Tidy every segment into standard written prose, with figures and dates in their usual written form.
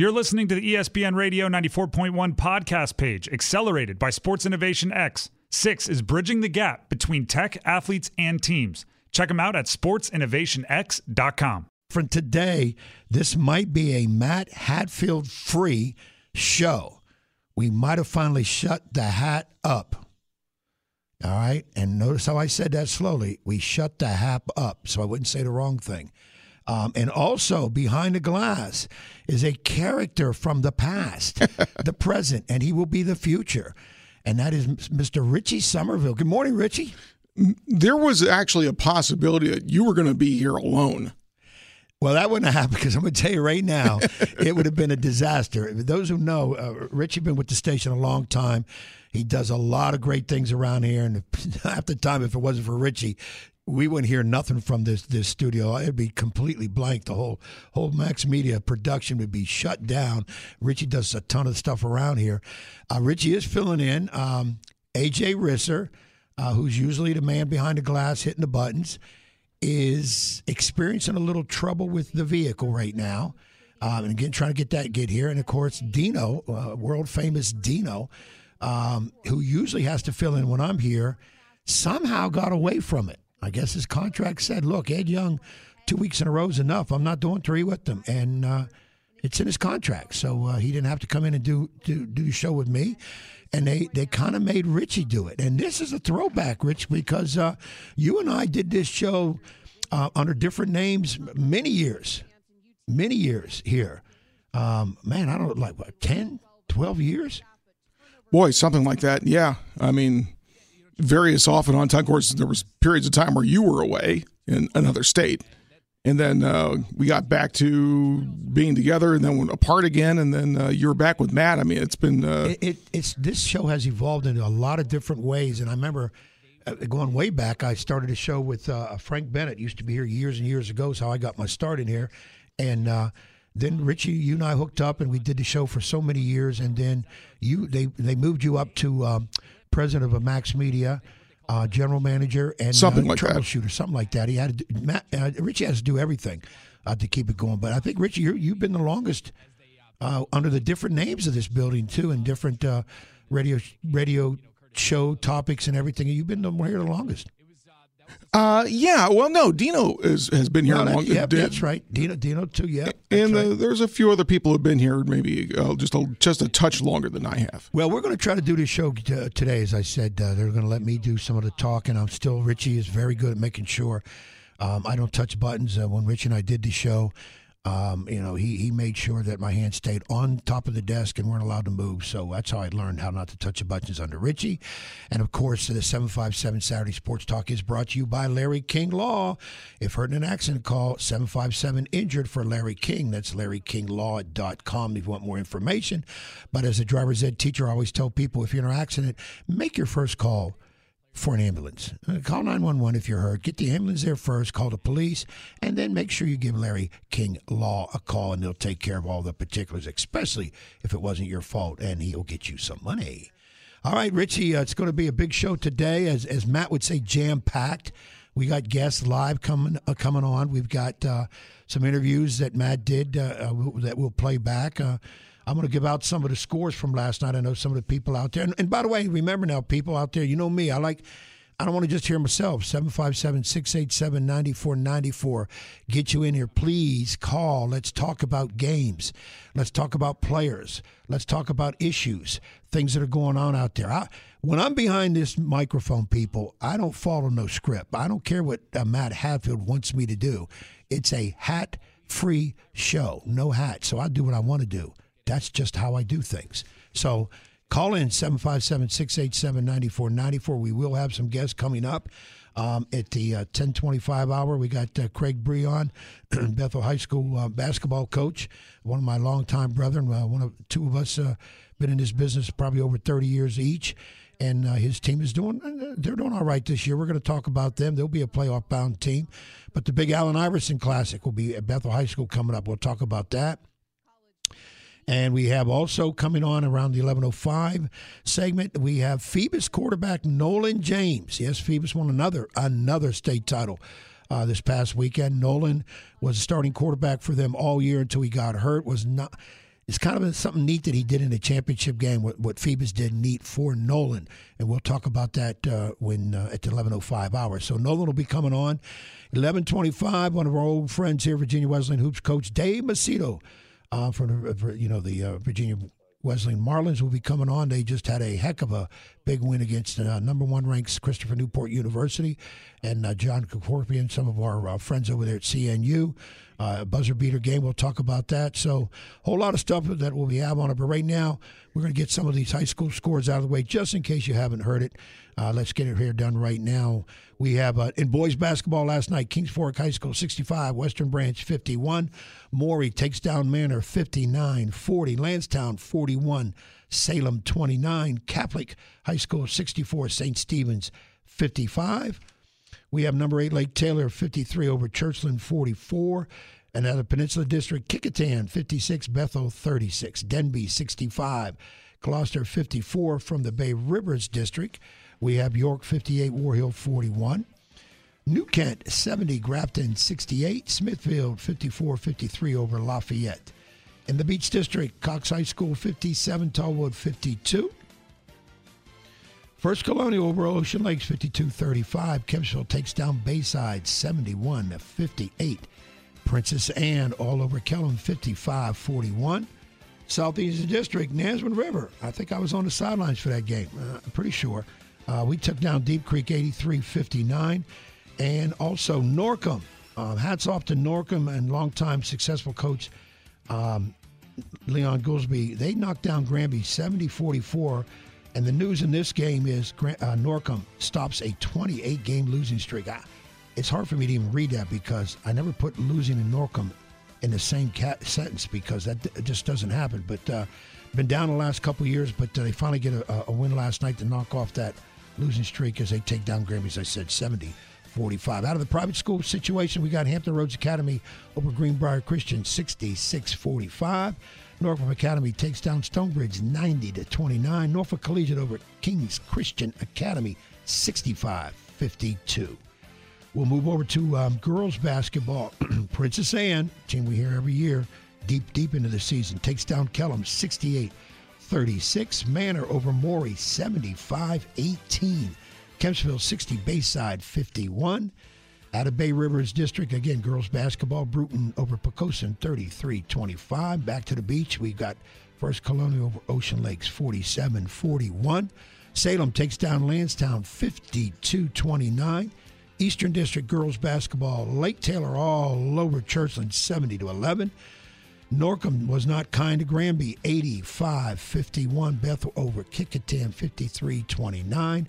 You're listening to the ESPN Radio 94.1 podcast page, accelerated by Sports Innovation X. 6 is bridging the gap between tech, athletes, and teams. Check them out at sportsinnovationx.com. For today, this might be a Matt Hatfield-free show. We might have finally shut the hat up. All right? And notice how I said that slowly. We shut the hat up, so I wouldn't say the wrong thing. And also, behind the glass is a character from the past, the present, and he will be the future. And that is Mr. Richie Somerville. Good morning, Richie. There was actually a possibility that you were going to be here alone. Well, that wouldn't happen because I'm going to tell you right now, it would have been a disaster. Those who know, Richie's been with the station a long time. He does a lot of great things around here. And half the time, if it wasn't for Richie, we wouldn't hear nothing from this studio. It'd be completely blank. The whole Max Media production would be shut down. Richie does a ton of stuff around here. Richie is filling in. AJ Risser, who's usually the man behind the glass hitting the buttons, is experiencing a little trouble with the vehicle right now. And again, trying to get here. And, of course, Dino, world-famous Dino, who usually has to fill in when I'm here, somehow got away from it. I guess his contract said, look, Ed Young, 2 weeks in a row is enough. I'm not doing three with them. And it's in his contract. So he didn't have to come in and do the show with me. And they kind of made Richie do it. And this is a throwback, Rich, because you and I did this show under different names many years here. Man, I don't know, like, what, 10, 12 years? Boy, something like that, yeah. I mean, various off and on time courses. There was periods of time where you were away in another state, and then we got back to being together, and then went apart again, and then you were back with Matt. I mean, it's been it's this show has evolved in a lot of different ways. And I remember going way back. I started a show with Frank Bennett, used to be here years and years ago. Is how I got my start in here, and then Richie, you and I hooked up, and we did the show for so many years. And then they moved you up to president of Max Media, general manager, and something like troubleshooter, that. Something like that. He had to do, Richie has to do everything to keep it going. But I think, Richie, you've been the longest under the different names of this building too, and different radio show topics and everything. You've been here the longest. Yeah. Well, no, Dino has been here long. Yeah, that's right. Dino too. Yeah. And there's a few other people who've been here maybe just a touch longer than I have. Well, we're going to try to do this show today. As I said, they're going to let me do some of the talking. Richie is very good at making sure I don't touch buttons. When Richie and I did the show, he made sure that my hands stayed on top of the desk and weren't allowed to move. So that's how I learned how not to touch the buttons under Richie. And, of course, the 757 Saturday Sports Talk is brought to you by Larry King Law. If hurt in an accident, call 757-INJURED for Larry King. That's LarryKingLaw.com if you want more information. But as a driver's ed teacher, I always tell people, if you're in an accident, make your first call for an ambulance. Call 911 if you're hurt. Get the ambulance there first. Call the police. And then make sure you give Larry King Law a call, and they'll take care of all the particulars, especially if it wasn't your fault, and he'll get you some money. All right, Richie, it's going to be a big show today. As Matt would say, jam-packed. We got guests live coming on. We've got some interviews that Matt did that we'll play back. I'm going to give out some of the scores from last night. I know some of the people out there. And by the way, remember now, people out there, you know me. I don't want to just hear myself. 757-687-9494. Get you in here. Please call. Let's talk about games. Let's talk about players. Let's talk about issues, things that are going on out there. When I'm behind this microphone, people, I don't follow no script. I don't care what Matt Hatfield wants me to do. It's a hat-free show. No hat. So I do what I want to do. That's just how I do things. So call in 757-687-9494. We will have some guests coming up at the 10:25 hour. We got Craig Brehon, Bethel High School basketball coach, one of my longtime brethren. Two of us been in this business probably over 30 years each, and his team is doing all right this year. We're going to talk about them. They'll be a playoff-bound team. But the big Allen Iverson Classic will be at Bethel High School coming up. We'll talk about that. And we have also coming on around the 11:05 segment, we have Phoebus quarterback Nolan James. Yes, Phoebus won another state title this past weekend. Nolan was a starting quarterback for them all year until he got hurt. Was not It's kind of something neat that he did in the championship game, what Phoebus did neat for Nolan. And we'll talk about that at the 11:05 hour. So Nolan will be coming on. 11:25, one of our old friends here, Virginia Wesleyan Hoops coach Dave Macedo from the Virginia Wesleyan Marlins will be coming on. They just had a heck of a big win against number one ranked Christopher Newport University, and John Kecorpian, some of our friends over there at CNU. Buzzer beater game. We'll talk about that. So a whole lot of stuff that we'll be having on it. But right now, we're going to get some of these high school scores out of the way just in case you haven't heard it. Let's get it here done right now. We have, in boys basketball last night, Kings Fork High School 65, Western Branch 51. Maury takes down Manor 59-40. Lansdowne 41, Salem 29. Catholic High School 64, St. Stephen's 55. We have number 8, Lake Taylor, 53 over Churchland, 44. And out of Peninsula District, Kecoughtan, 56, Bethel, 36. Denby, 65. Gloucester, 54 from the Bay Rivers District. We have York, 58, Warhill, 41. New Kent, 70, Grafton, 68. Smithfield, 54-53 over Lafayette. In the Beach District, Cox High School, 57, Tallwood, 52. First Colonial over Ocean Lakes, 52-35. Kempsville takes down Bayside, 71-58. Princess Anne all over Kellam, 55-41. Southeastern District, Nansemond River. I think I was on the sidelines for that game. I'm pretty sure. We took down Deep Creek, 83-59. And also Norcom. Hats off to Norcom and longtime successful coach Leon Goolsby. They knocked down Granby, 70-44. And the news in this game is Norcom stops a 28-game losing streak. It's hard for me to even read that because I never put losing and Norcom in the same sentence because it just doesn't happen. But been down the last couple of years, but they finally get a win last night to knock off that losing streak as they take down Granby, as I said, 70-45. Out of the private school situation, we got Hampton Roads Academy over Greenbrier Christian, 66-45. Norfolk Academy takes down Stonebridge, 90-29. Norfolk Collegiate over King's Christian Academy, 65-52. We'll move over to girls basketball. Princess Anne, team we hear every year, deep into the season, takes down Kellam, 68-36. Manor over Maury, 75-18. Kempsville, 60. Bayside, 51. Out of Bay Rivers District, again, girls basketball, Bruton over Pocosin, 33-25. Back to the beach, we've got First Colonial over Ocean Lakes, 47-41. Salem takes down Lansdowne, 52-29. Eastern District girls basketball, Lake Taylor all over Churchland, 70-11. Norcom was not kind to Granby, 85-51. Bethel over Kecoughtan, 53-29.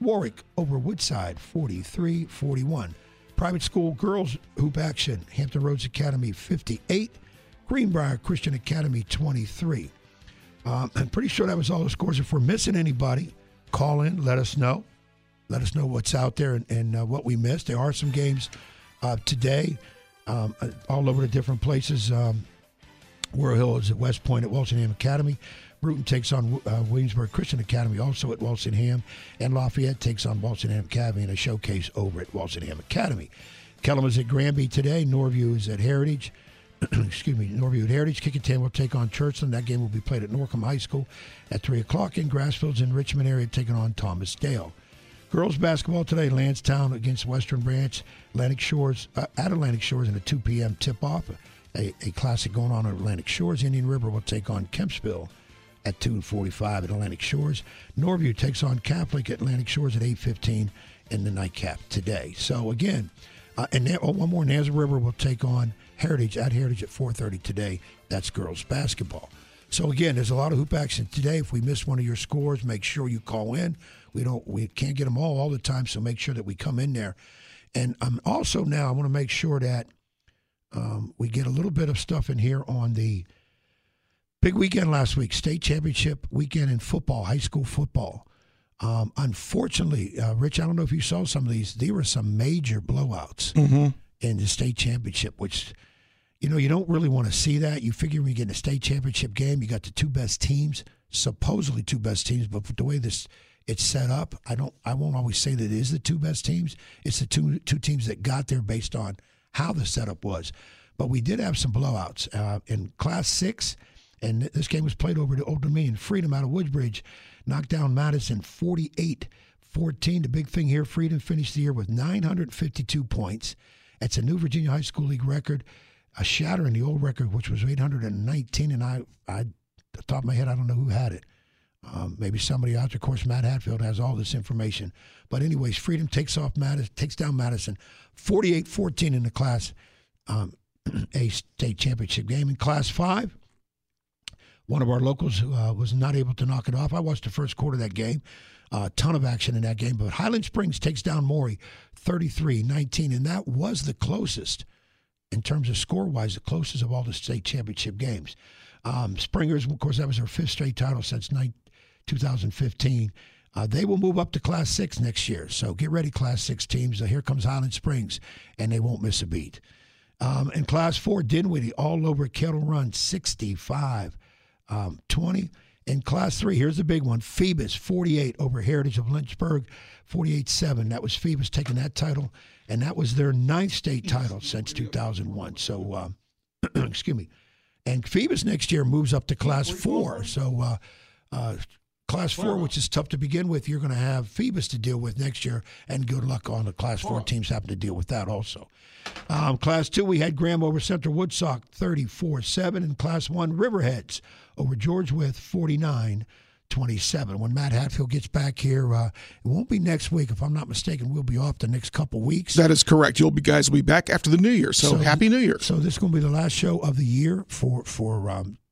Warwick over Woodside, 43-41. Private school girls hoop action, Hampton Roads Academy, 58. Greenbrier Christian Academy, 23. I'm pretty sure that was all the scores. If we're missing anybody, call in, let us know. Let us know what's out there and what we missed. There are some games today all over the different places. Warhill is at West Point at Walsingham Academy. Bruton takes on Williamsburg Christian Academy, also at Walsingham, and Lafayette takes on Walsingham Academy in a showcase over at Walsingham Academy. Kellam is at Granby today. Norview is at Heritage. Norview at Heritage. Kecoughtan will take on Churchland. That game will be played at Norcom High School at 3 o'clock. And Grassfield's in Richmond area taking on Thomas Dale. Girls basketball today, Lansdowne against Western Branch, at Atlantic Shores in a 2 p.m. tip-off. A classic going on at Atlantic Shores. Indian River will take on Kempsville at 2:45 at Atlantic Shores. Norview takes on Catholic Atlantic Shores at 8:15 in the nightcap today. So again, one more, Nansemond River will take on Heritage at Heritage at 4:30 today. That's girls basketball. So again, there's a lot of hoop action today. If we miss one of your scores, make sure you call in. We can't get them all the time, so make sure that we come in there. And also now I want to make sure that we get a little bit of stuff in here on the big weekend last week, state championship weekend in football, high school football. Unfortunately, Rich, I don't know if you saw some of these. There were some major blowouts in the state championship, which, you don't really want to see that. You figure when you get in a state championship game, you got the supposedly two best teams, but the way it's set up, I won't always say that it is the two best teams. It's the two teams that got there based on how the setup was. But we did have some blowouts in Class 6. And this game was played over to Old Dominion. Freedom out of Woodbridge knocked down Madison 48-14. The big thing here, Freedom finished the year with 952 points. It's a new Virginia High School League record, a shattering the old record, which was 819. And I the top of my head, I don't know who had it. Maybe somebody out there. Of course, Matt Hatfield has all this information. But anyways, Freedom takes down Madison 48-14 in the Class A state championship game. In Class 5, one of our locals was not able to knock it off. I watched the first quarter of that game. A ton of action in that game. But Highland Springs takes down Maury 33-19, and that was the closest in terms of score-wise, the closest of all the state championship games. Springers, of course, that was their fifth straight title since 2015. They will move up to Class 6 next year. So get ready, Class 6 teams. Here comes Highland Springs, and they won't miss a beat. In Class 4, Dinwiddie all over Kettle Run 65-20. In Class 3, here's the big one, Phoebus 48 over Heritage of Lynchburg 48-7. That was Phoebus taking that title, and that was their ninth state title since 2001. So, excuse me. And Phoebus next year moves up to Class 4. So Class 4, which is tough to begin with, you're going to have Phoebus to deal with next year, and good luck on the Class 4 teams having to deal with that also. Class 2, we had Graham over Central Woodstock 34-7. And Class 1, Riverheads over George Wythe 49-27. When Matt Hatfield gets back here, it won't be next week. If I'm not mistaken, we'll be off the next couple weeks. That is correct. Guys will be back after the New Year, so Happy New Year. So this is going to be the last show of the year for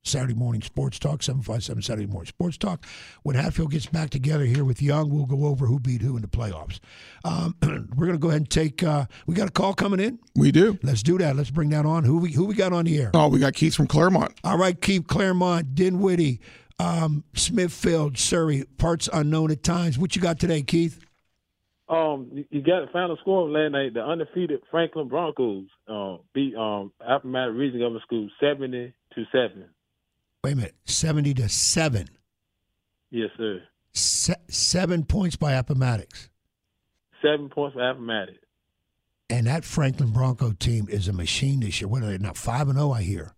Saturday Morning Sports Talk, 757 Saturday Morning Sports Talk. When Hatfield gets back together here with Young, we'll go over who beat who in the playoffs. We're going to go ahead and take we got a call coming in? We do. Let's do that. Let's bring that on. Who we got on the air? Oh, we got Keith from Claremont. All right, Keith, Claremont, Dinwiddie, Smithfield, Surrey, parts unknown at times. What you got today, Keith? You got the final score last night. The undefeated Franklin Broncos beat Appomattox Region Government School 70-7. Wait a minute, 70-7. Yes, sir. 7 points by Appomattox. 7 points by Appomattox. And that Franklin Bronco team is a machine this year. What are they now? 5-0, I hear.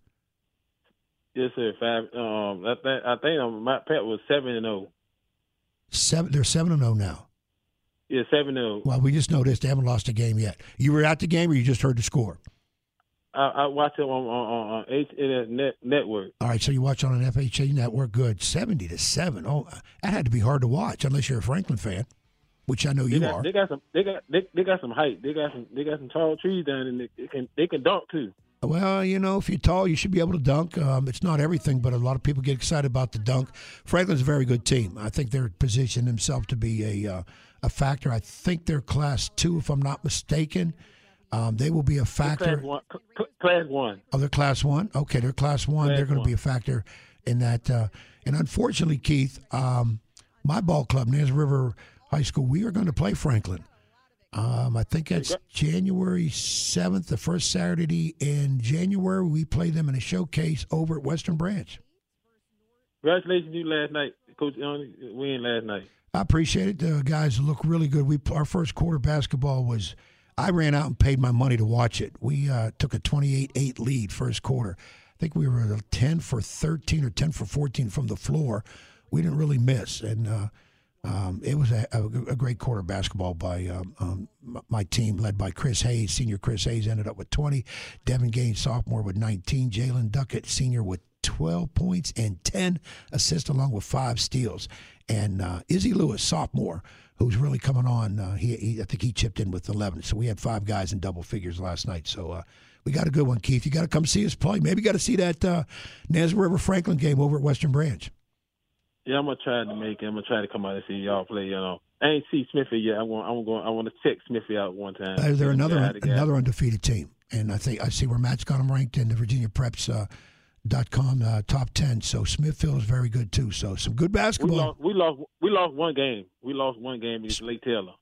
Yes, sir. I think my pet was 7-0. They're 7-0 now. Yeah, 7-0. Well, we just noticed they haven't lost a game yet. You were at the game, or you just heard the score? I watch it on HHA network. All right, so you watch on an FHA network. Good, 70-7. Oh, that had to be hard to watch unless you're a Franklin fan, which I know you are. They got some height. They got some tall trees down, and they can dunk too. Well, if you're tall, you should be able to dunk. It's not everything, but a lot of people get excited about the dunk. Franklin's a very good team. I think they're positioned themselves to be a factor. I think they're Class 2, if I'm not mistaken. They will be a factor. Class one. Oh, they're Class 1? Okay, they're Class 1. They're going to be a factor in that. And unfortunately, Keith, my ball club, Nansemond River High School, we are going to play Franklin. I think that's January 7th, the first Saturday in January. We play them in a showcase over at Western Branch. Congratulations to you last night, Coach Young. We in last night. I appreciate it. The guys look really good. Our first quarter basketball was – I ran out and paid my money to watch it. We took a 28-8 lead first quarter. I think we were 10 for 13 or 10 for 14 from the floor. We didn't really miss. And it was a great quarter of basketball by my team, led by Chris Hayes. Senior Chris Hayes ended up with 20. Devin Gaines, sophomore, with 19. Jalen Duckett, senior, with 12 points and 10 assists along with 5 steals. And Izzy Lewis, sophomore, who's really coming on. I think he chipped in with 11. So we had 5 guys in double figures last night. So we got a good one, Keith. You got to come see us play. Maybe you got to see that Nansemond River-Franklin game over at Western Branch. Yeah, I'm going to try to make it. I'm going to try to come out and see y'all play. I ain't see Smithfield yet. I want to check Smithfield out one time. They're another undefeated team. And I see where Matt's got them ranked in the Virginia Preps .com top 10. So Smithfield is very good too. So some good basketball. We lost one game. We lost one game against Lake Taylor.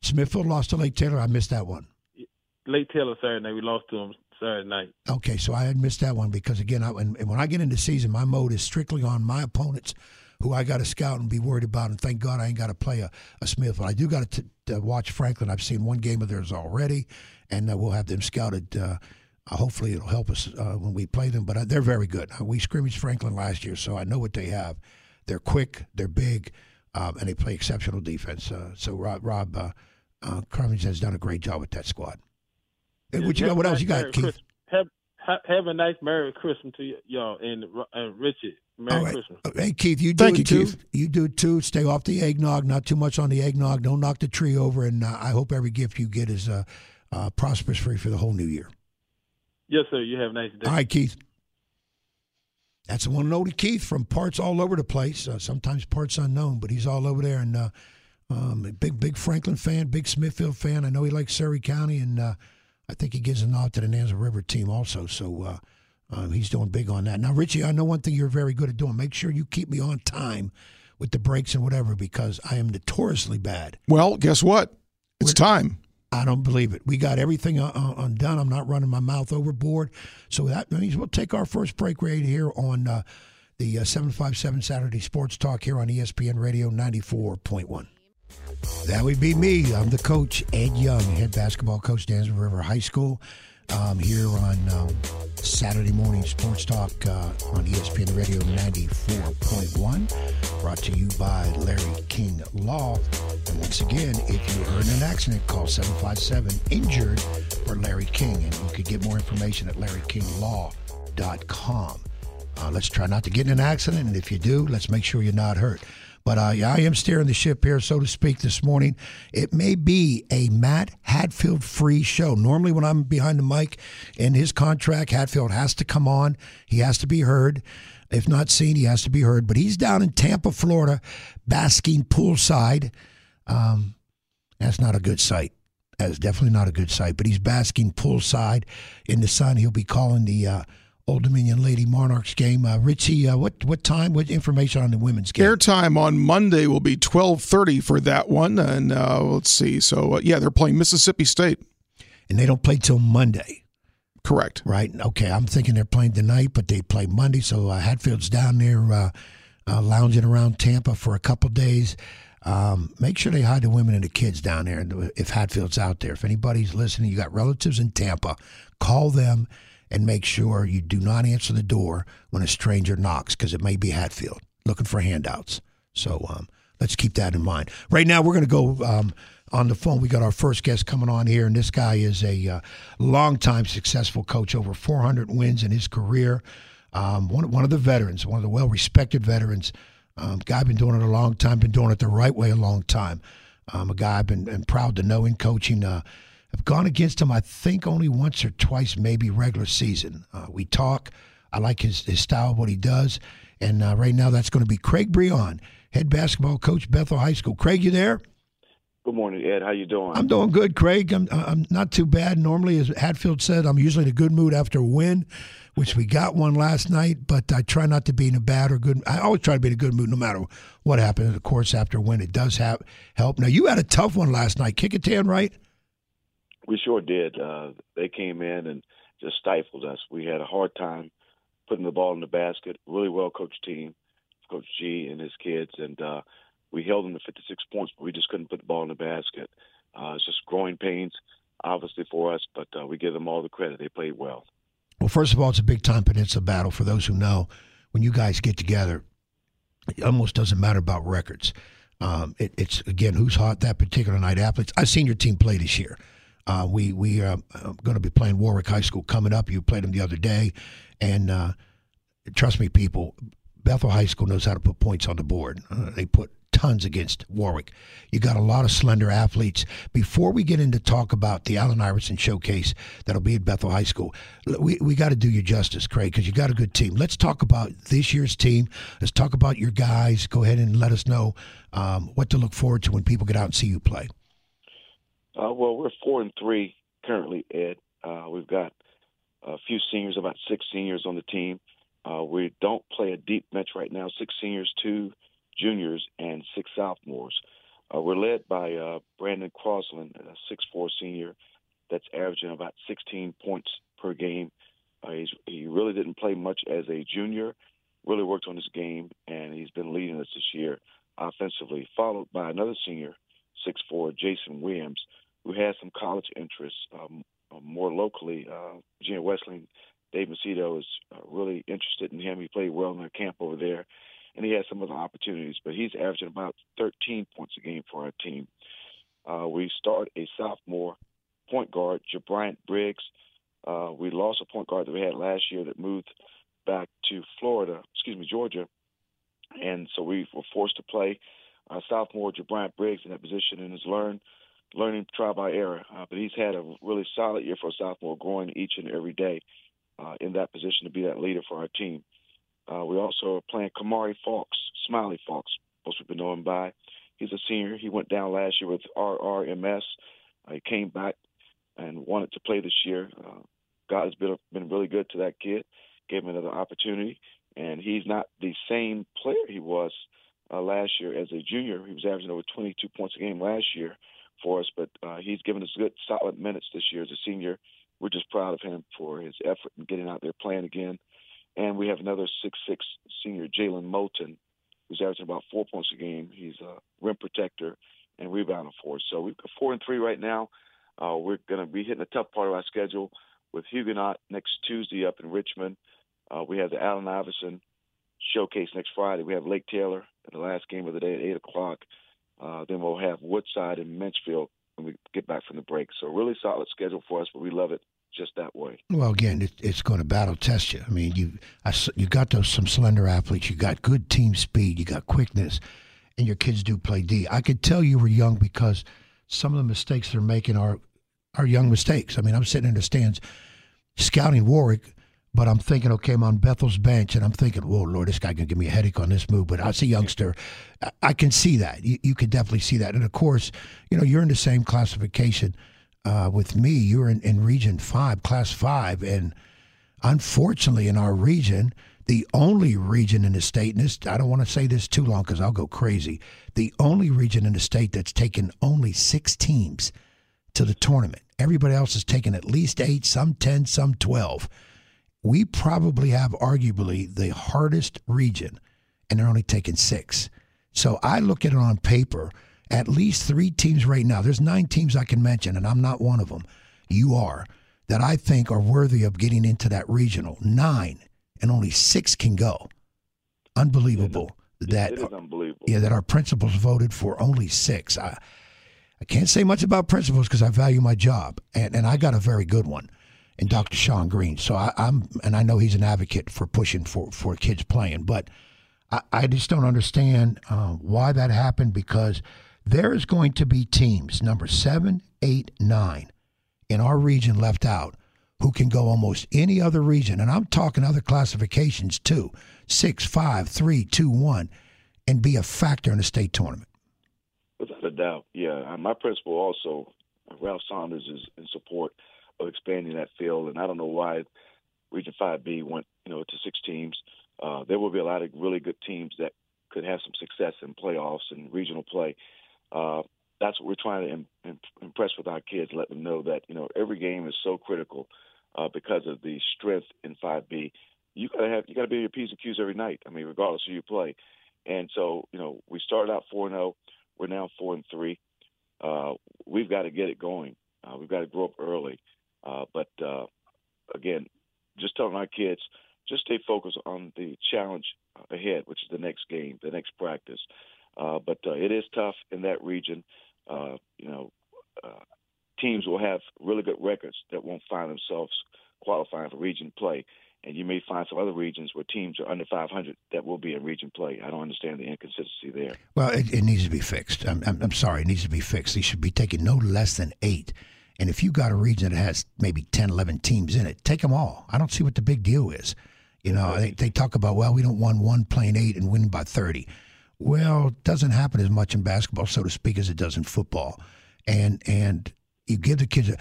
Smithfield lost to Lake Taylor. I missed that one. Lake Taylor Saturday night. We lost to them Saturday night. Okay, so I had missed that one because again, and when I get into season, my mode is strictly on my opponents, who I got to scout and be worried about. And thank God I ain't got to play a Smithfield. I do got to watch Franklin. I've seen one game of theirs already, and we'll have them scouted. Hopefully it'll help us when we play them. But they're very good. We scrimmaged Franklin last year, so I know what they have. They're quick, they're big, and they play exceptional defense. So Rob Cummings has done a great job with that squad. Yeah, what you got? What else you got, Keith? Have a nice Merry Christmas to y'all, and Richie, Merry Christmas. Hey, Keith, you do it too. Keith. You do it too. Stay off the eggnog, not too much on the eggnog. Don't knock the tree over, and I hope every gift you get is prosperous for you for the whole new year. Yes, sir. You have a nice day. All right, Keith. That's the one and only Keith from parts all over the place, sometimes parts unknown, but he's all over there. And big Franklin fan, big Smithfield fan. I know he likes Surry County, and I think he gives a nod to the Nansemond River team also. So he's doing big on that. Now, Richie, I know one thing you're very good at doing. Make sure you keep me on time with the breaks and whatever, because I am notoriously bad. Well, guess what? It's time. I don't believe it. We got everything undone. I'm not running my mouth overboard. So that means we'll take our first break right here on the 757 Saturday Sports Talk here on ESPN Radio 94.1. That would be me. I'm the coach, Ed Young, head basketball coach, Nansemond River High School, here on Saturday morning Sports Talk on ESPN Radio 94.1, brought to you by Larry King Law. And once again, if you are in an accident, call 757-INJURED for Larry King, and you could get more information at LarryKingLaw.com. Let's try not to get in an accident, and if you do, let's make sure you're not hurt. But I am steering the ship here, so to speak, this morning. It may be a Matt Hatfield-free show. Normally when I'm behind the mic in his contract, Hatfield has to come on. He has to be heard. If not seen, he has to be heard. But he's down in Tampa, Florida, basking poolside. That's not a good sight. That's definitely not a good sight. But he's basking poolside in the sun. He'll be calling the Old Dominion Lady Monarchs game. Richie, what time? What information on the women's game? Airtime on Monday will be 12:30 for that one. And let's see. So, they're playing Mississippi State. And they don't play till Monday. Correct. Right. Okay, I'm thinking they're playing tonight, but they play Monday. So Hatfield's down there lounging around Tampa for a couple days. Make sure they hide the women and the kids down there if Hatfield's out there. If anybody's listening, you got relatives in Tampa, call them. And make sure you do not answer the door when a stranger knocks, because it may be Hatfield looking for handouts. So let's keep that in mind. Right now, we're going to go on the phone. We got our first guest coming on here, and this guy is a longtime successful coach, over 400 wins in his career. One of the veterans, one of the well-respected veterans. Guy been doing it a long time, been doing it the right way a long time. A guy I've been proud to know in coaching. I've gone against him, I think, only once or twice, maybe regular season. We talk. I like his style, what he does. And right now that's going to be Craig Brehon, head basketball coach, Bethel High School. Craig, you there? Good morning, Ed. How you doing? I'm doing good, Craig. I'm not too bad. Normally, as Hatfield said, I'm usually in a good mood after a win, which we got one last night, but I try not to be in a bad or good. I always try to be in a good mood no matter what happens. Of course, after a win, it does help. Now, you had a tough one last night. Kecoughtan, right? We sure did. They came in and just stifled us. We had a hard time putting the ball in the basket. Really well-coached team, Coach G and his kids, and we held them to 56 points, but we just couldn't put the ball in the basket. It's just growing pains, obviously, for us, but we give them all the credit. They played well. Well, first of all, it's a big-time peninsula battle. For those who know, when you guys get together, it almost doesn't matter about records. It's, again, who's hot that particular night. Athletes. I've seen your team play this year. We are going to be playing Warwick High School coming up. You played them the other day. And trust me, people, Bethel High School knows how to put points on the board. They put tons against Warwick. You got a lot of slender athletes. Before we get into talk about the Allen Iverson showcase that'll be at Bethel High School, we got to do you justice, Craig, because you got a good team. Let's talk about this year's team. Let's talk about your guys. Go ahead and let us know what to look forward to when people get out and see you play. Well, we're 4-3 currently, Ed. We've got a few seniors, about 6 seniors on the team. We don't play a deep bench right now, 6 seniors, 2 juniors, and 6 sophomores. We're led by Brandon Crosland, a 6'4 senior that's averaging about 16 points per game. He really didn't play much as a junior, really worked on his game, and he's been leading us this year offensively, followed by another senior, 6'4, Jason Williams, who has some college interests, more locally, Virginia Wesleyan, Dave Macedo is really interested in him. He played well in the camp over there, and he has some other opportunities, but he's averaging about 13 points a game for our team. We start a sophomore point guard, Jabriant Briggs. We lost a point guard that we had last year that moved back to Georgia, and so we were forced to play our sophomore, Jabriant Briggs, in that position and has learning trial by error. But he's had a really solid year for a sophomore, growing each and every day in that position to be that leader for our team. We also are playing Kamari Fawkes, Smiley Fawkes, most people know him by. He's a senior. He went down last year with RRMS. He came back and wanted to play this year. God has been really good to that kid, gave him another opportunity, and he's not the same player he was last year as a junior. He was averaging over 22 points a game last year for us, but he's given us good, solid minutes this year as a senior. We're just proud of him for his effort in getting out there playing again. And we have another 6'6 senior, Jalen Moulton, who's averaging about 4 points a game. He's a rim protector and rebounder for us. So we've got 4-3 right now. We're going to be hitting a tough part of our schedule with Huguenot next Tuesday up in Richmond. We have the Allen Iverson showcase next Friday. We have Lake Taylor at the last game of the day at 8 o'clock. Then we'll have Woodside and Menchfield when we get back from the break. So really solid schedule for us, but we love it just that way. Well, again, it's going to battle test you. I mean, you got some slender athletes. You got good team speed. You got quickness, and your kids do play D. I could tell you were young because some of the mistakes they're making are young mistakes. I mean, I'm sitting in the stands scouting Warwick, but I'm thinking, okay, I'm on Bethel's bench, and I'm thinking, whoa, Lord, this guy can give me a headache on this move. But as a youngster, I can see that. You can definitely see that. And, of course, you know, you're in the same classification with me. You're in Region 5, Class 5. And, unfortunately, in our region, the only region in the state, and this, I don't want to say this too long because I'll go crazy, the only region in the state that's taken only 6 teams to the tournament. Everybody else has taken at least 8, some 10, some 12. We probably have arguably the hardest region, and they're only taking 6. So I look at it on paper, at least 3 teams right now. There's 9 teams I can mention, and I'm not one of them. You are, that I think are worthy of getting into that regional. 9, and only 6 can go. Unbelievable. It is unbelievable. Yeah, that our principals voted for only 6. I can't say much about principals because I value my job, and I got a very good one. And Dr. Sean Green. So I know he's an advocate for pushing for kids playing, but I just don't understand why that happened, because there is going to be teams, number 7, 8, 9, in our region left out who can go almost any other region. And I'm talking other classifications too, 6, 5, 3, 2, 1, and be a factor in the state tournament. Without a doubt. Yeah. My principal also, Ralph Saunders, is in support of expanding that field, and I don't know why Region 5B went, to 6 teams. There will be a lot of really good teams that could have some success in playoffs and regional play. That's what we're trying to impress with our kids, let them know that every game is so critical because of the strength in 5B. You got to be in your P's and Q's every night. I mean, regardless of who you play. And so we started out 4-0. We're now 4-3. We've got to get it going. We've got to grow up early. But again, just telling our kids, just stay focused on the challenge ahead, which is the next game, the next practice. But it is tough in that region. Teams will have really good records that won't find themselves qualifying for region play. And you may find some other regions where teams are under 500 that will be in region play. I don't understand the inconsistency there. Well, it needs to be fixed. I'm sorry, it needs to be fixed. They should be taking no less than 8. And if you got a region that has maybe 10, 11 teams in it, take them all. I don't see what the big deal is. They talk about, well, we don't want one playing 8 and win by 30. Well, it doesn't happen as much in basketball, so to speak, as it does in football. And you give the kids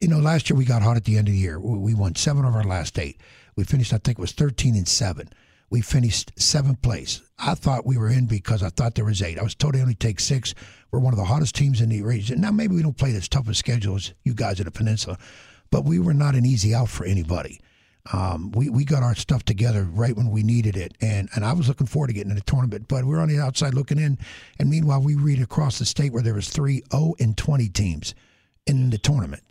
last year we got hot at the end of the year. We won 7 of our last 8. We finished, I think it was 13-7. We finished 7th place. I thought we were in because I thought there was 8. I was told they only take 6. We're one of the hottest teams in the region. Now, maybe we don't play as tough a schedule as you guys in the peninsula, but we were not an easy out for anybody. We got our stuff together right when we needed it, and I was looking forward to getting in the tournament, but we're on the outside looking in, and meanwhile, we read across the state where there was 3-0-20 teams in the tournament.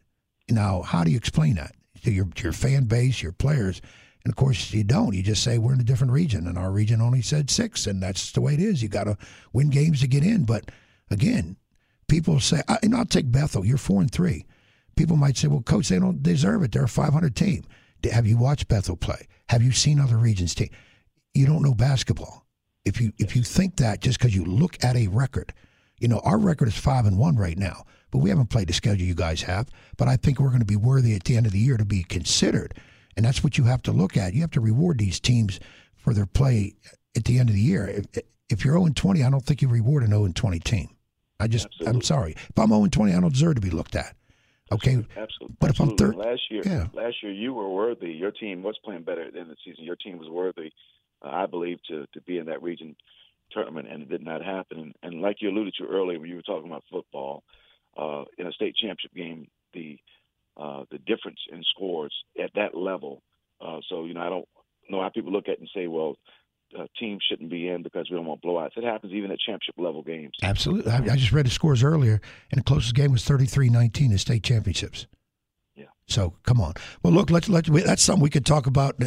Now, how do you explain that to your fan base, your players? And, of course, you don't. You just say we're in a different region, and our region only said 6, and that's the way it is. You got to win games to get in. But, again, people say, and I'll take Bethel, you're 4-3. People might say, well, Coach, they don't deserve it. They're a 500 team. Have you watched Bethel play? Have you seen other regions team? You don't know basketball. If you think that just because you look at a record, you know, our record is 5-1 right now, but we haven't played the schedule you guys have. But I think we're going to be worthy at the end of the year to be considered. And that's what you have to look at. You have to reward these teams for their play at the end of the year. If you're 0-20, I don't think you reward an 0-20 team. Absolutely. I'm sorry. If I'm 0-20, I don't deserve to be looked at. Okay. Absolutely. But if I'm third, last year you were worthy. Your team was playing better at the end of the season. Your team was worthy, I believe, to be in that region tournament, and it did not happen. And like you alluded to earlier when you were talking about football, in a state championship game, the difference in scores at that level. So, you know, I don't know how people look at it and say, well, teams shouldn't be in because we don't want blowouts. It happens even at championship-level games. Absolutely. I just read the scores earlier, and the closest game was 33-19 in state championships. Yeah. So, come on. Well, look, that's something we could talk about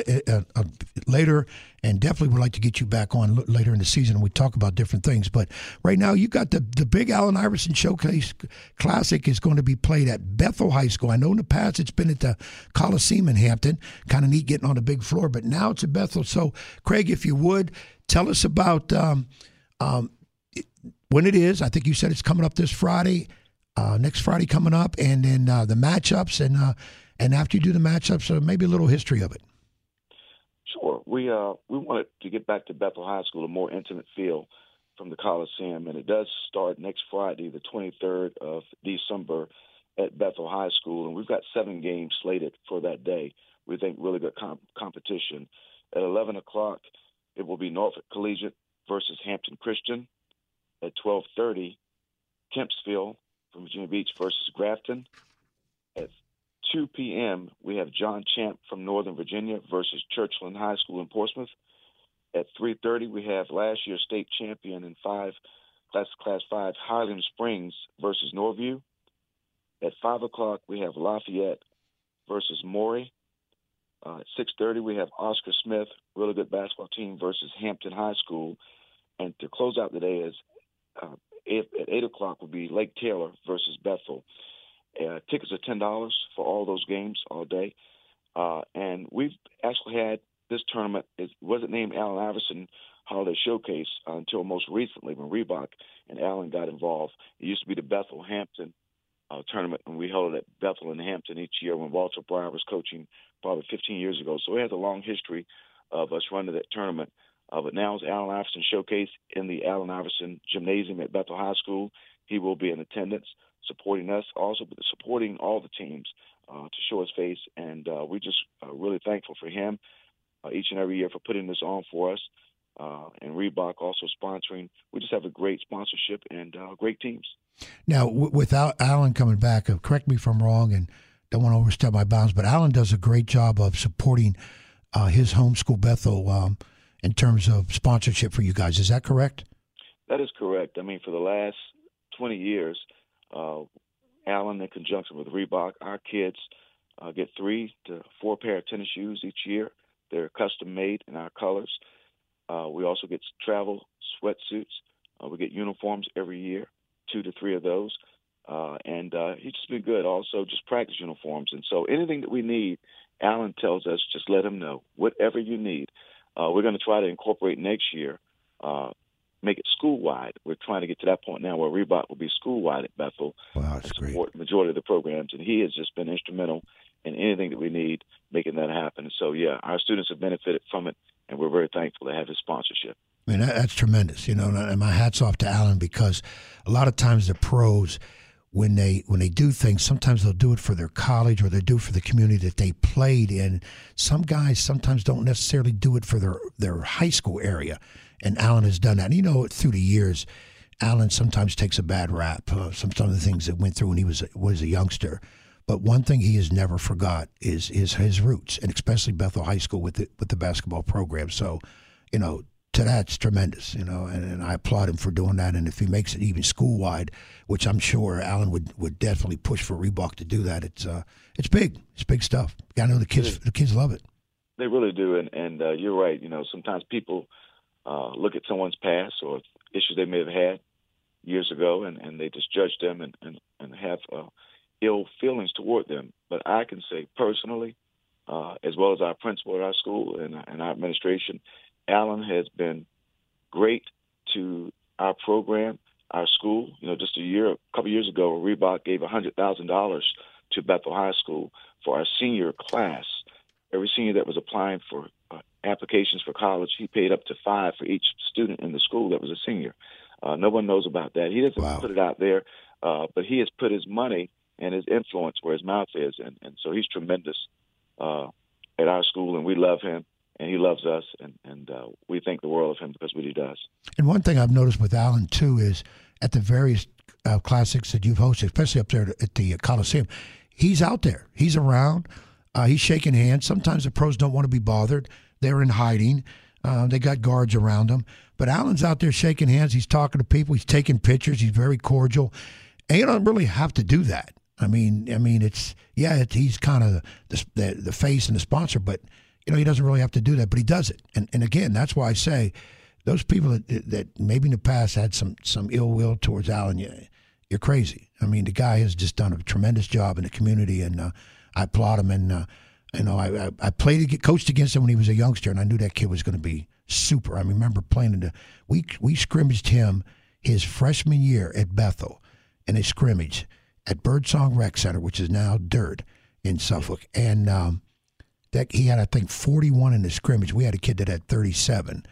later, and definitely would like to get you back on later in the season, and we talk about different things. But right now, you got the big Allen Iverson Showcase Classic is going to be played at Bethel High School. I know in the past it's been at the Coliseum in Hampton. Kind of neat getting on a big floor, but now it's at Bethel. So, Craig, if you would, tell us about when it is. I think you said it's coming up this Friday. Next Friday coming up, and then the matchups, and after you do the matchups, maybe a little history of it. Sure. We wanted to get back to Bethel High School, a more intimate feel from the Coliseum, and it does start next Friday, the 23rd of December at Bethel High School, and we've got 7 games slated for that day. We think really good competition. At 11 o'clock, it will be Norfolk Collegiate versus Hampton Christian. At 12:30, Kempsville from Virginia Beach versus Grafton. At 2 p.m., we have John Champ from Northern Virginia versus Churchland High School in Portsmouth. At 3:30, we have last year's state champion in Class 5, Highland Springs versus Norview. At 5 o'clock, we have Lafayette versus Maury. At 6:30, we have Oscar Smith, really good basketball team, versus Hampton High School. And to close out the day is at 8 o'clock will be Lake Taylor versus Bethel. Tickets are $10 for all those games all day. And we've actually had this tournament. It wasn't named Allen Iverson Holiday Showcase until most recently when Reebok and Allen got involved. It used to be the Bethel-Hampton tournament, and we held it at Bethel and Hampton each year when Walter Breyer was coaching probably 15 years ago. So it has a long history of us running that tournament. But now it's Allen Iverson Showcase in the Allen Iverson Gymnasium at Bethel High School. He will be in attendance, supporting us, also supporting all the teams to show his face. And we're just really thankful for him each and every year for putting this on for us. And Reebok also sponsoring. We just have a great sponsorship and great teams. Now, without Allen coming back, correct me if I'm wrong and don't want to overstep my bounds, but Allen does a great job of supporting his home school, Bethel, in terms of sponsorship for you guys. Is that correct? That is correct. I mean, for the last 20 years, Allen, in conjunction with Reebok, our kids get 3 to 4 pair of tennis shoes each year. They're custom made in our colors. We also get travel sweatsuits. We get uniforms every year, 2 to 3 of those. And he's just been good. Also, just practice uniforms. And so anything that we need, Allen tells us, just let him know. Whatever you need. We're going to try to incorporate next year, make it school-wide. We're trying to get to that point now where Reebok will be school-wide at Bethel. Wow, that's great. Support the majority of the programs, and he has just been instrumental in anything that we need, making that happen. And so, yeah, our students have benefited from it, and we're very thankful to have his sponsorship. I mean, that's tremendous, you know, and my hat's off to Allen because a lot of times the pros, when they do things, sometimes they'll do it for their college or they do it for the community that they played in. Some guys sometimes don't necessarily do it for their high school area, and Allen has done that. And, you know, through the years, Allen sometimes takes a bad rap, some of the things that went through when he was a youngster. But one thing he has never forgot is his roots, and especially Bethel High School with the basketball program. So, you know, to that's tremendous, you know, and I applaud him for doing that. And if he makes it even school-wide, which I'm sure Allen would definitely push for Reebok to do that, it's big. It's big stuff. I know the kids love it. They really do, and you're right. You know, sometimes people look at someone's past or issues they may have had years ago, and they just judge them and have ill feelings toward them. But I can say personally, as well as our principal at our school and our administration, Allen has been great to our program, our school. You know, just a couple of years ago, Reebok gave $100,000 to Bethel High School for our senior class. Every senior that was applying for applications for college, he paid up to $5 for each student in the school that was a senior. No one knows about that. He doesn't put it out there, but he has put his money and his influence where his mouth is, and so he's tremendous at our school, and we love him, and he loves us, and we think the world of him because what he does. And one thing I've noticed with Allen, too, is at the various classics that you've hosted, especially up there at the Coliseum, he's out there. He's around. He's shaking hands. Sometimes the pros don't want to be bothered. They're in hiding. They got guards around them. But Allen's out there shaking hands. He's talking to people. He's taking pictures. He's very cordial. And you don't really have to do that. I mean, he's kind of the face and the sponsor, but, you know, he doesn't really have to do that. But he does it. And again, that's why I say those people that maybe in the past had some ill will towards Allen, you're crazy. I mean, the guy has just done a tremendous job in the community, and I applaud him, and you know, I coached against him when he was a youngster, and I knew that kid was going to be super. I remember playing we scrimmaged him his freshman year at Bethel in a scrimmage at Birdsong Rec Center, which is now Dirt in Suffolk, and that he had, I think, 41 in the scrimmage. We had a kid that had 37,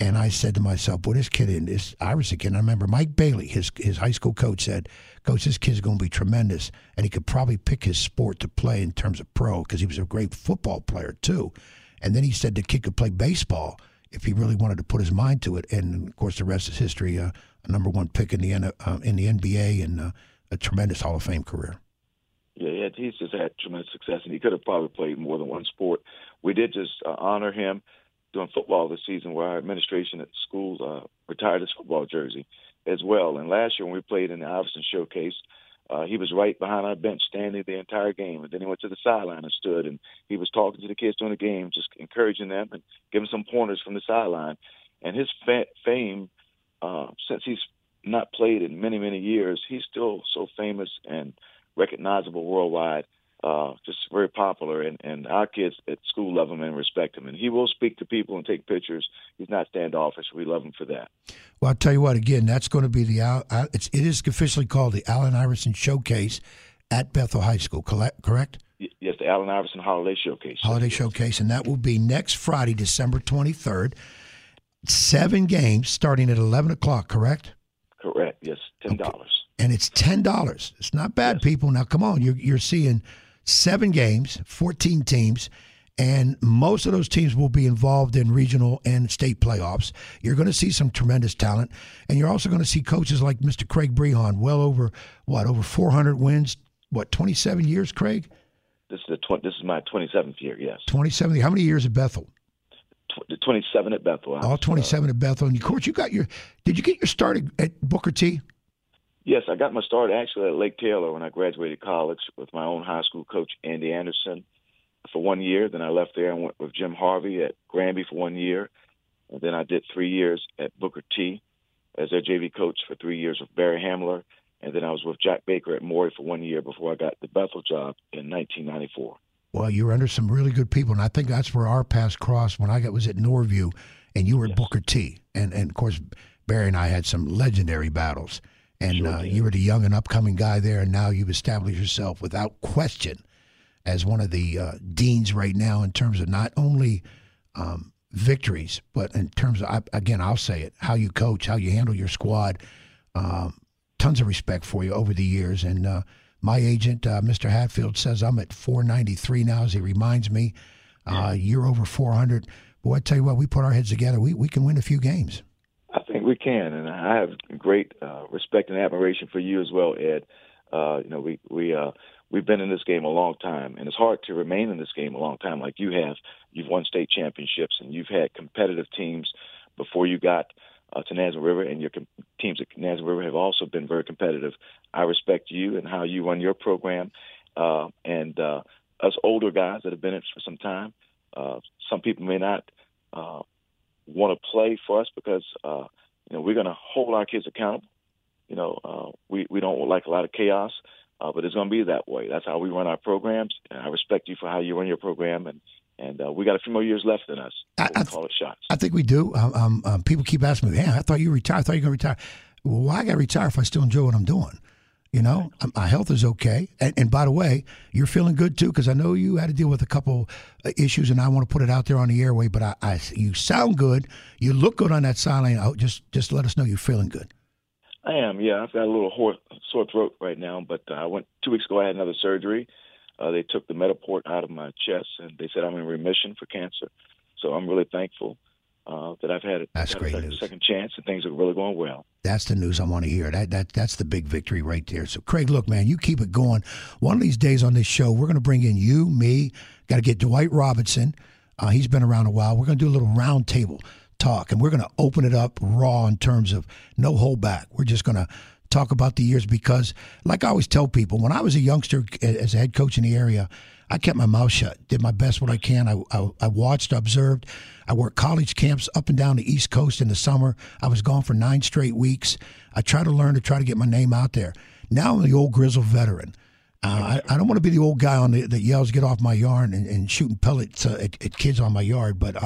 and I said to myself, "Well, this kid, this Iverson kid." And I remember Mike Bailey, his high school coach, said, "Coach, this kid's going to be tremendous, and he could probably pick his sport to play in terms of pro because he was a great football player too." And then he said the kid could play baseball if he really wanted to put his mind to it. And of course, the rest is history. A number one pick in the NBA, and a tremendous Hall of Fame career. Yeah, he's just had tremendous success, and he could have probably played more than one sport. We did just honor him doing football this season, where our administration at schools retired his football jersey as well. And last year when we played in the Iverson Showcase, he was right behind our bench standing the entire game. And then he went to the sideline and stood, and he was talking to the kids during the game, just encouraging them and giving some pointers from the sideline. And his fame, since he's not played in many, many years, he's still so famous and recognizable worldwide. Just very popular, and our kids at school love him and respect him. And he will speak to people and take pictures. He's not standoffish. We love him for that. Well, I'll tell you what, again, that's going to be it is officially called the Allen Iverson Showcase at Bethel High School, correct? Yes, the Allen Iverson Holiday Showcase. Showcase, and that will be next Friday, December 23rd. 7 games starting at 11 o'clock, correct? Correct, yes, $10. Okay. And it's $10. It's not bad, yes. People. Now, come on, you're seeing 7 games, 14 teams, and most of those teams will be involved in regional and state playoffs. You're going to see some tremendous talent, and you're also going to see coaches like Mr. Craig Brehon, over 400 wins, 27 years, Craig? This is my 27th year, yes. 27th year. How many years at Bethel? 27 at Bethel. All 27 at Bethel. And, of course, did you get your start at Booker T? Yes, I got my start actually at Lake Taylor when I graduated college with my own high school coach, Andy Anderson, for 1 year. Then I left there and went with Jim Harvey at Granby for 1 year. And then I did 3 years at Booker T as their JV coach for 3 years with Barry Hamler. And then I was with Jack Baker at Maury for 1 year before I got the Bethel job in 1994. Well, you were under some really good people, and I think that's where our paths crossed when I was at Norview, and you were at Booker T. And, of course, Barry and I had some legendary battles. And you were the young and upcoming guy there, and now you've established yourself without question as one of the deans right now in terms of not only victories, but in terms of, again, I'll say it, how you coach, how you handle your squad. Tons of respect for you over the years. And my agent, Mr. Hatfield, says I'm at 493 now, as he reminds me. You're over 400. Boy, I tell you what, we put our heads together. We can win a few games. I think we can, and I have great respect and admiration for you as well, Ed. You know, we've been in this game a long time, and it's hard to remain in this game a long time like you have. You've won state championships, and you've had competitive teams, before you got to Nansemond River, and your teams at Nansemond River have also been very competitive. I respect you and how you run your program. And us older guys that have been in it for some time, some people may not want to play for us because we're going to hold our kids accountable. We don't like a lot of chaos, but it's going to be that way. That's how we run our programs, and I respect you for how you run your program. And we got a few more years left in us. We'll call it shots. I think we do. People keep asking me, "Man, I thought you retired. I thought you were going to retire." Well, why I got to retire if I still enjoy what I'm doing? My health is okay. And by the way, you're feeling good too, because I know you had to deal with a couple issues, and I want to put it out there on the airway. But you sound good. You look good on that sideline. Just let us know you're feeling good. I am, yeah. I've got a little sore throat right now, but I went 2 weeks ago. I had another surgery. They took the metaport out of my chest, and they said I'm in remission for cancer. So I'm really thankful that I've had a second chance, and things are really going well. That's the news I want to hear. That's the big victory right there. So, Craig, look, man, you keep it going. One of these days on this show, we're going to bring in you, me, got to get Dwight Robinson. He's been around a while. We're going to do a little round table talk, and we're going to open it up raw in terms of no hold back. We're just going to talk about the years, because like I always tell people, when I was a youngster as a head coach in the area, I kept my mouth shut, did my best what I can. I watched, observed. I worked college camps up and down the East Coast in the summer. I was gone for 9 straight weeks. I try to get my name out there. Now I'm the old grizzled veteran. I don't want to be the old guy that yells, "Get off my yard," and shooting pellets at kids on my yard, but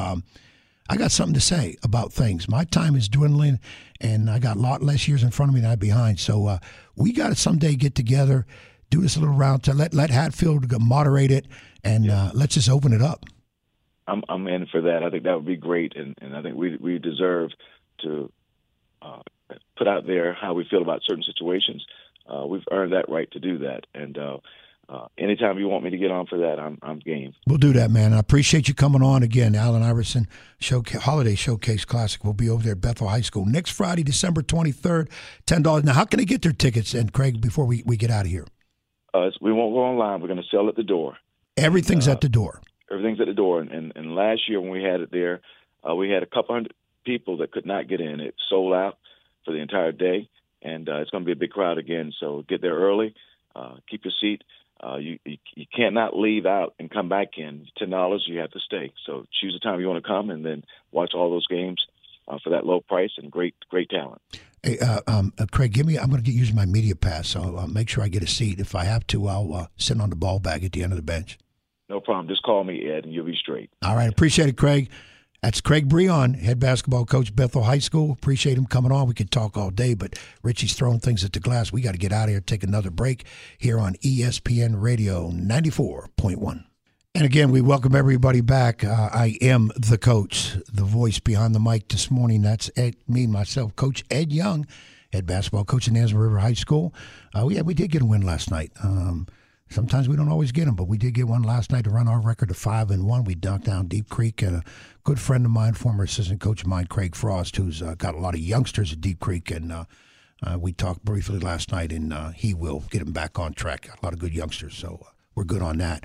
I got something to say about things. My time is dwindling, and I got a lot less years in front of me than I behind. So we got to someday get together, do this little round to let Hatfield moderate it, and let's just open it up. I'm in for that. I think that would be great, and I think we deserve to put out there how we feel about certain situations. We've earned that right to do that, and. Anytime you want me to get on for that, I'm game. We'll do that, man. I appreciate you coming on again. Allen Iverson Holiday Showcase Classic will be over there at Bethel High School next Friday, December 23rd, $10. Now, how can they get their tickets? And, Craig, before we get out of here. We won't go online. We're going to sell at the door. Everything's at the door. Everything's at the door. And last year when we had it there, we had a couple hundred people that could not get in. It sold out for the entire day, and it's going to be a big crowd again. So get there early. Keep your seat. You cannot leave out and come back in. $10, you have to stay. So choose the time you want to come, and then watch all those games for that low price and great talent. Hey, Craig, I'm going to use my media pass, so I'll make sure I get a seat. If I have to, I'll sit on the ball bag at the end of the bench. No problem. Just call me, Ed, and you'll be straight. All right. Appreciate it, Craig. That's Craig Brehon, head basketball coach, Bethel High School. Appreciate him coming on. We could talk all day, but Richie's throwing things at the glass. We got to get out of here, take another break here on ESPN Radio 94.1. And again, we welcome everybody back. I am the coach, the voice behind the mic this morning. That's myself, Coach Ed Young, head basketball coach at Nansemond River High School. We did get a win last night. Sometimes we don't always get them, but we did get one last night to run our record to 5-1. We dunked down Deep Creek, and a good friend of mine, former assistant coach of mine, Craig Frost, who's got a lot of youngsters at Deep Creek, and we talked briefly last night, and he will get them back on track. A lot of good youngsters, so we're good on that.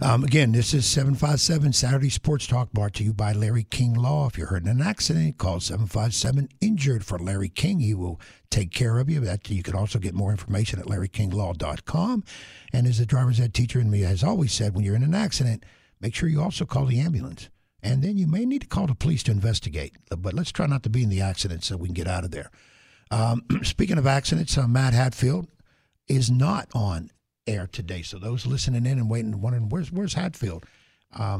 Again, this is 757 Saturday Sports Talk, brought to you by Larry King Law. If you're hurt in an accident, call 757-INJURED for Larry King. He will take care of you. You can also get more information at LarryKingLaw.com. And as the driver's ed teacher in me has always said, when you're in an accident, make sure you also call the ambulance. And then you may need to call the police to investigate. But let's try not to be in the accident so we can get out of there. Speaking of accidents, Matt Hatfield is not on air today. So those listening in and waiting, wondering, where's Hatfield?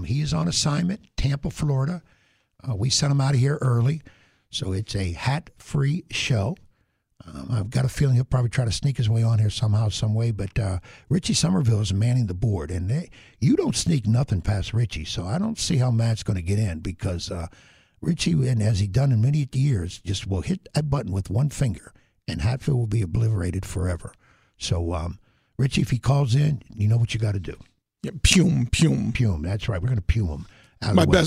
He is on assignment, Tampa, Florida. We sent him out of here early. So it's a hat-free show. I've got a feeling he'll probably try to sneak his way on here somehow, some way. But Richie Somerville is manning the board, and you don't sneak nothing past Richie. So I don't see how Matt's going to get in, because Richie, and as he done in many years, just will hit that button with one finger, and Hatfield will be obliterated forever. So Richie, if he calls in, you know what you got to do. Yeah, pume. That's right. We're going to pume him.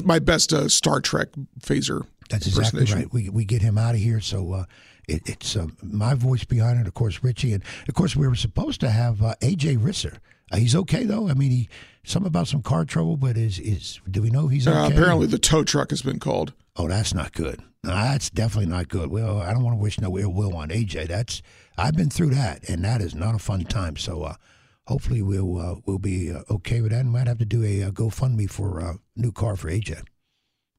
My best Star Trek phaser. That's exactly right. We get him out of here. So it's my voice behind it, of course, Richie. And, of course, we were supposed to have A.J. Risser. He's okay, though. I mean, something about some car trouble, but do we know he's okay? Apparently the tow truck has been called. oh, that's not good. No, that's definitely not good. Well, I don't want to wish no ill will on AJ. That's, I've been through that, and that is not a fun time. So hopefully we'll be okay with that. And might have to do a GoFundMe for a new car for AJ.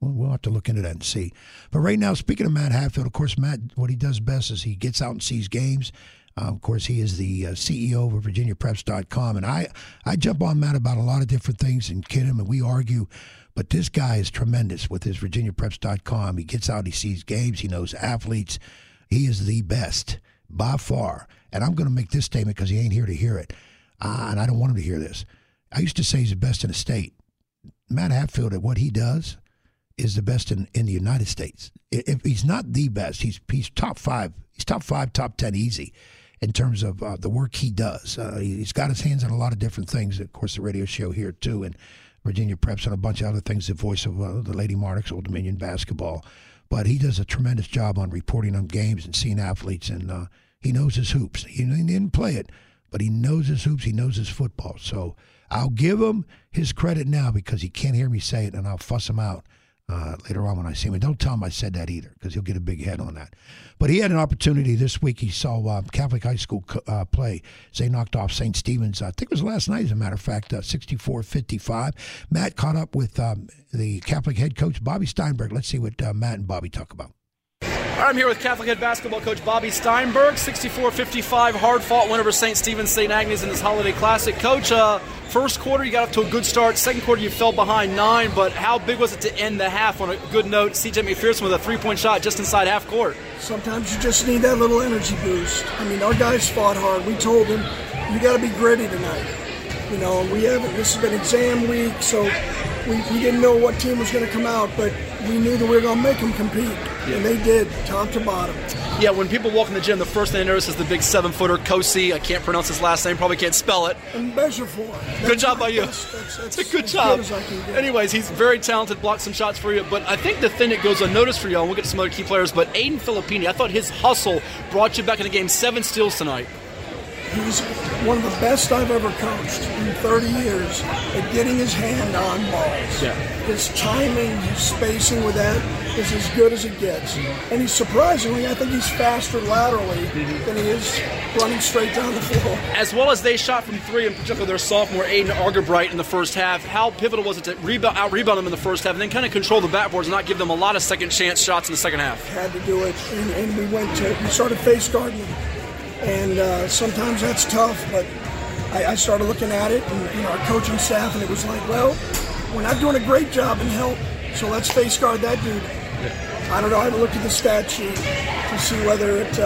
We'll have to look into that and see. But right now, speaking of Matt Hatfield, of course, Matt, what he does best is he gets out and sees games. Of course, he is the CEO of VirginiaPreps.com. And I jump on Matt about a lot of different things and kid him, and we argue. But this guy is tremendous with his VirginiaPreps.com. He gets out, he sees games, he knows athletes. He is the best by far. And I'm going to make this statement because he ain't here to hear it. And I don't want him to hear this. I used to say he's the best in the state. Matt Hatfield, at what he does, is the best in the United States. If he's not the best, he's top five. He's top five, top 10 easy in terms of the work he does. He's got his hands on a lot of different things. Of course, the radio show here too, and Virginia Preps and a bunch of other things, the voice of the Lady Monarchs, Old Dominion basketball. But he does a tremendous job on reporting on games and seeing athletes, and he knows his hoops. He didn't play it, but he knows his hoops. He knows his football. So I'll give him his credit now because he can't hear me say it, and I'll fuss him out later on when I see him. And don't tell him I said that either because he'll get a big head on that. But he had an opportunity this week. He saw Catholic High School play. They knocked off St. Stephen's. I think it was last night, as a matter of fact, 64-55. Matt caught up with the Catholic head coach, Bobby Steinberg. Let's see what Matt and Bobby talk about. I'm here with Catholic head basketball coach Bobby Steinberg. 64-55, hard-fought win over St. Stephen's St. Agnes in this Holiday Classic. Coach, first quarter you got up to a good start. Second quarter you fell behind 9, but how big was it to end the half on a good note? C.J. McPherson with a three-point shot just inside half court. Sometimes you just need that little energy boost. I mean, our guys fought hard. We told them, you got to be gritty tonight. You know, we haven't. This has been exam week, so we didn't know what team was going to come out, but we knew that we were going to make them compete. Yeah. And they did, top to bottom. Yeah, when people walk in the gym, the first thing they notice is the big 7-footer, Kosi. I can't pronounce his last name, probably can't spell it. And measure for it. Good job by you. That's a good job. As good as I can do. Anyways, he's very talented, blocked some shots for you. But I think the thing that goes unnoticed for y'all, and we'll get to some other key players, but Aiden Filippini, I thought his hustle brought you back in the game. 7 steals tonight. He's one of the best I've ever coached in 30 years at getting his hand on balls. Yeah. His timing, his spacing with that is as good as it gets. And he's surprisingly, I think he's faster laterally than he is running straight down the floor. As well as they shot from 3, in particular their sophomore Aiden Argerbright in the first half, how pivotal was it to out-rebound them in the first half and then kind of control the backboards and not give them a lot of second-chance shots in the second half? Had to do it, and we started face guarding. And sometimes that's tough, but I started looking at it and our coaching staff, and it was like, well, we're not doing a great job in help, so let's face guard that dude. Yeah. I don't know. I looked at the stat sheet to see whether it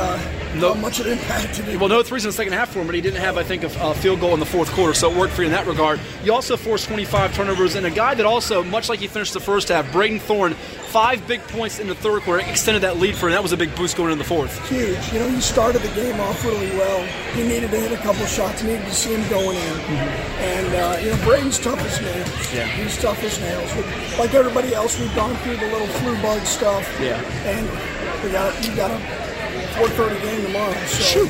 how much it impacted him. Well, no threes in the second half for him, but he didn't have, I think, a field goal in the fourth quarter, so it worked for you in that regard. You also forced 25 turnovers, and a guy that also, much like he finished the first half, Braden Thorne, 5 big points in the third quarter, extended that lead for him. That was a big boost going into the fourth. Huge. You know, he started the game off really well. He needed to hit a couple shots. He needed to see him going in. And, you know, Braden's tough as nails. Yeah. He's tough as nails. Like everybody else, we've gone through the little flu bug stuff. Yeah. And you got to 4:30 game tomorrow, so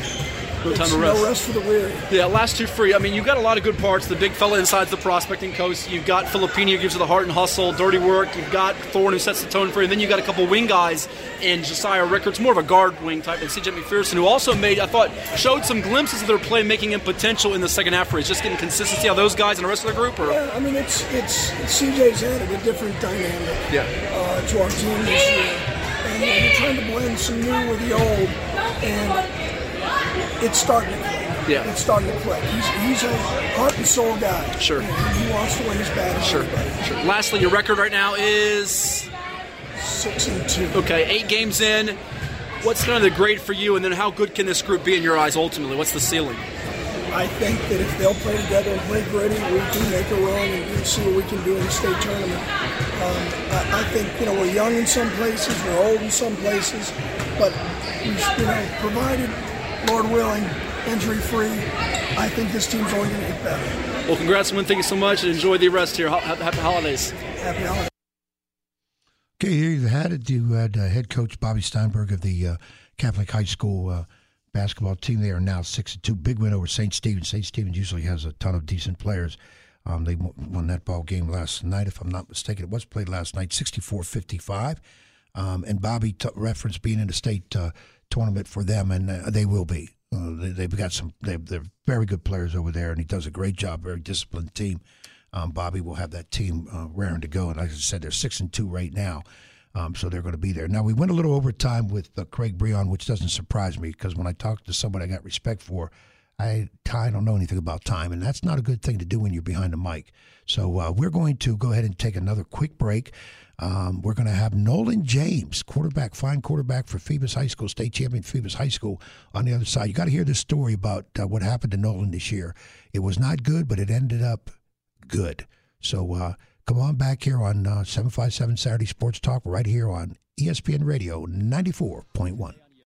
no time to rest. No rest for the weary. Yeah, last two free. I mean, you've got a lot of good parts. The big fella inside's the prospecting coach. You've got Filippini, who gives you the heart and hustle, dirty work. You've got Thorne, who sets the tone for you. And then you've got a couple wing guys in Josiah Rickards, more of a guard wing type, and C.J. McPherson, who also made, I thought, showed some glimpses of their playmaking and potential in the second half. It's just getting consistency on those guys and the rest of the group? Or? Yeah, I mean, it's C.J.'s added a different dynamic to our team this year. And you're trying to blend some new with the old, and it's starting to click. Yeah. It's starting to click. He's a heart and soul guy. Sure. And he wants to win his battle. Sure. Lastly, your record right now is 6-2. Okay, 8 games in. What's kind of the grade for you, and then how good can this group be in your eyes ultimately? What's the ceiling? I think that if they'll play together and play gritty, we can make a run and see what we can do in the state tournament. I think, you know, we're young in some places, we're old in some places, but, you know, provided, Lord willing, injury-free, I think this team's only going to get better. Well, congrats, man. Thank you so much, and enjoy the rest here. Happy holidays. Happy holidays. Okay, here you had it. You had head coach Bobby Steinberg of the Catholic High School basketball team. They are now 6-2. Big win over St. Stephen's. St. Stephen's usually has a ton of decent players. They won that ball game last night, if I'm not mistaken. It was played last night, 64-55. And Bobby referenced being in the state tournament for them, and they will be. They've got some. They're very good players over there, and he does a great job. Very disciplined team. Bobby will have that team raring to go. And like I said, they're 6-2 right now, so they're going to be there. Now we went a little overtime with Craig Brehon, which doesn't surprise me because when I talked to somebody I got respect for, I don't know anything about time, and that's not a good thing to do when you're behind the mic. So we're going to go ahead and take another quick break. We're going to have Nolan James, fine quarterback for Phoebus High School, state champion Phoebus High School, on the other side. You got to hear this story about what happened to Nolan this year. It was not good, but it ended up good. So come on back here on 757 Saturday Sports Talk right here on ESPN Radio 94.1.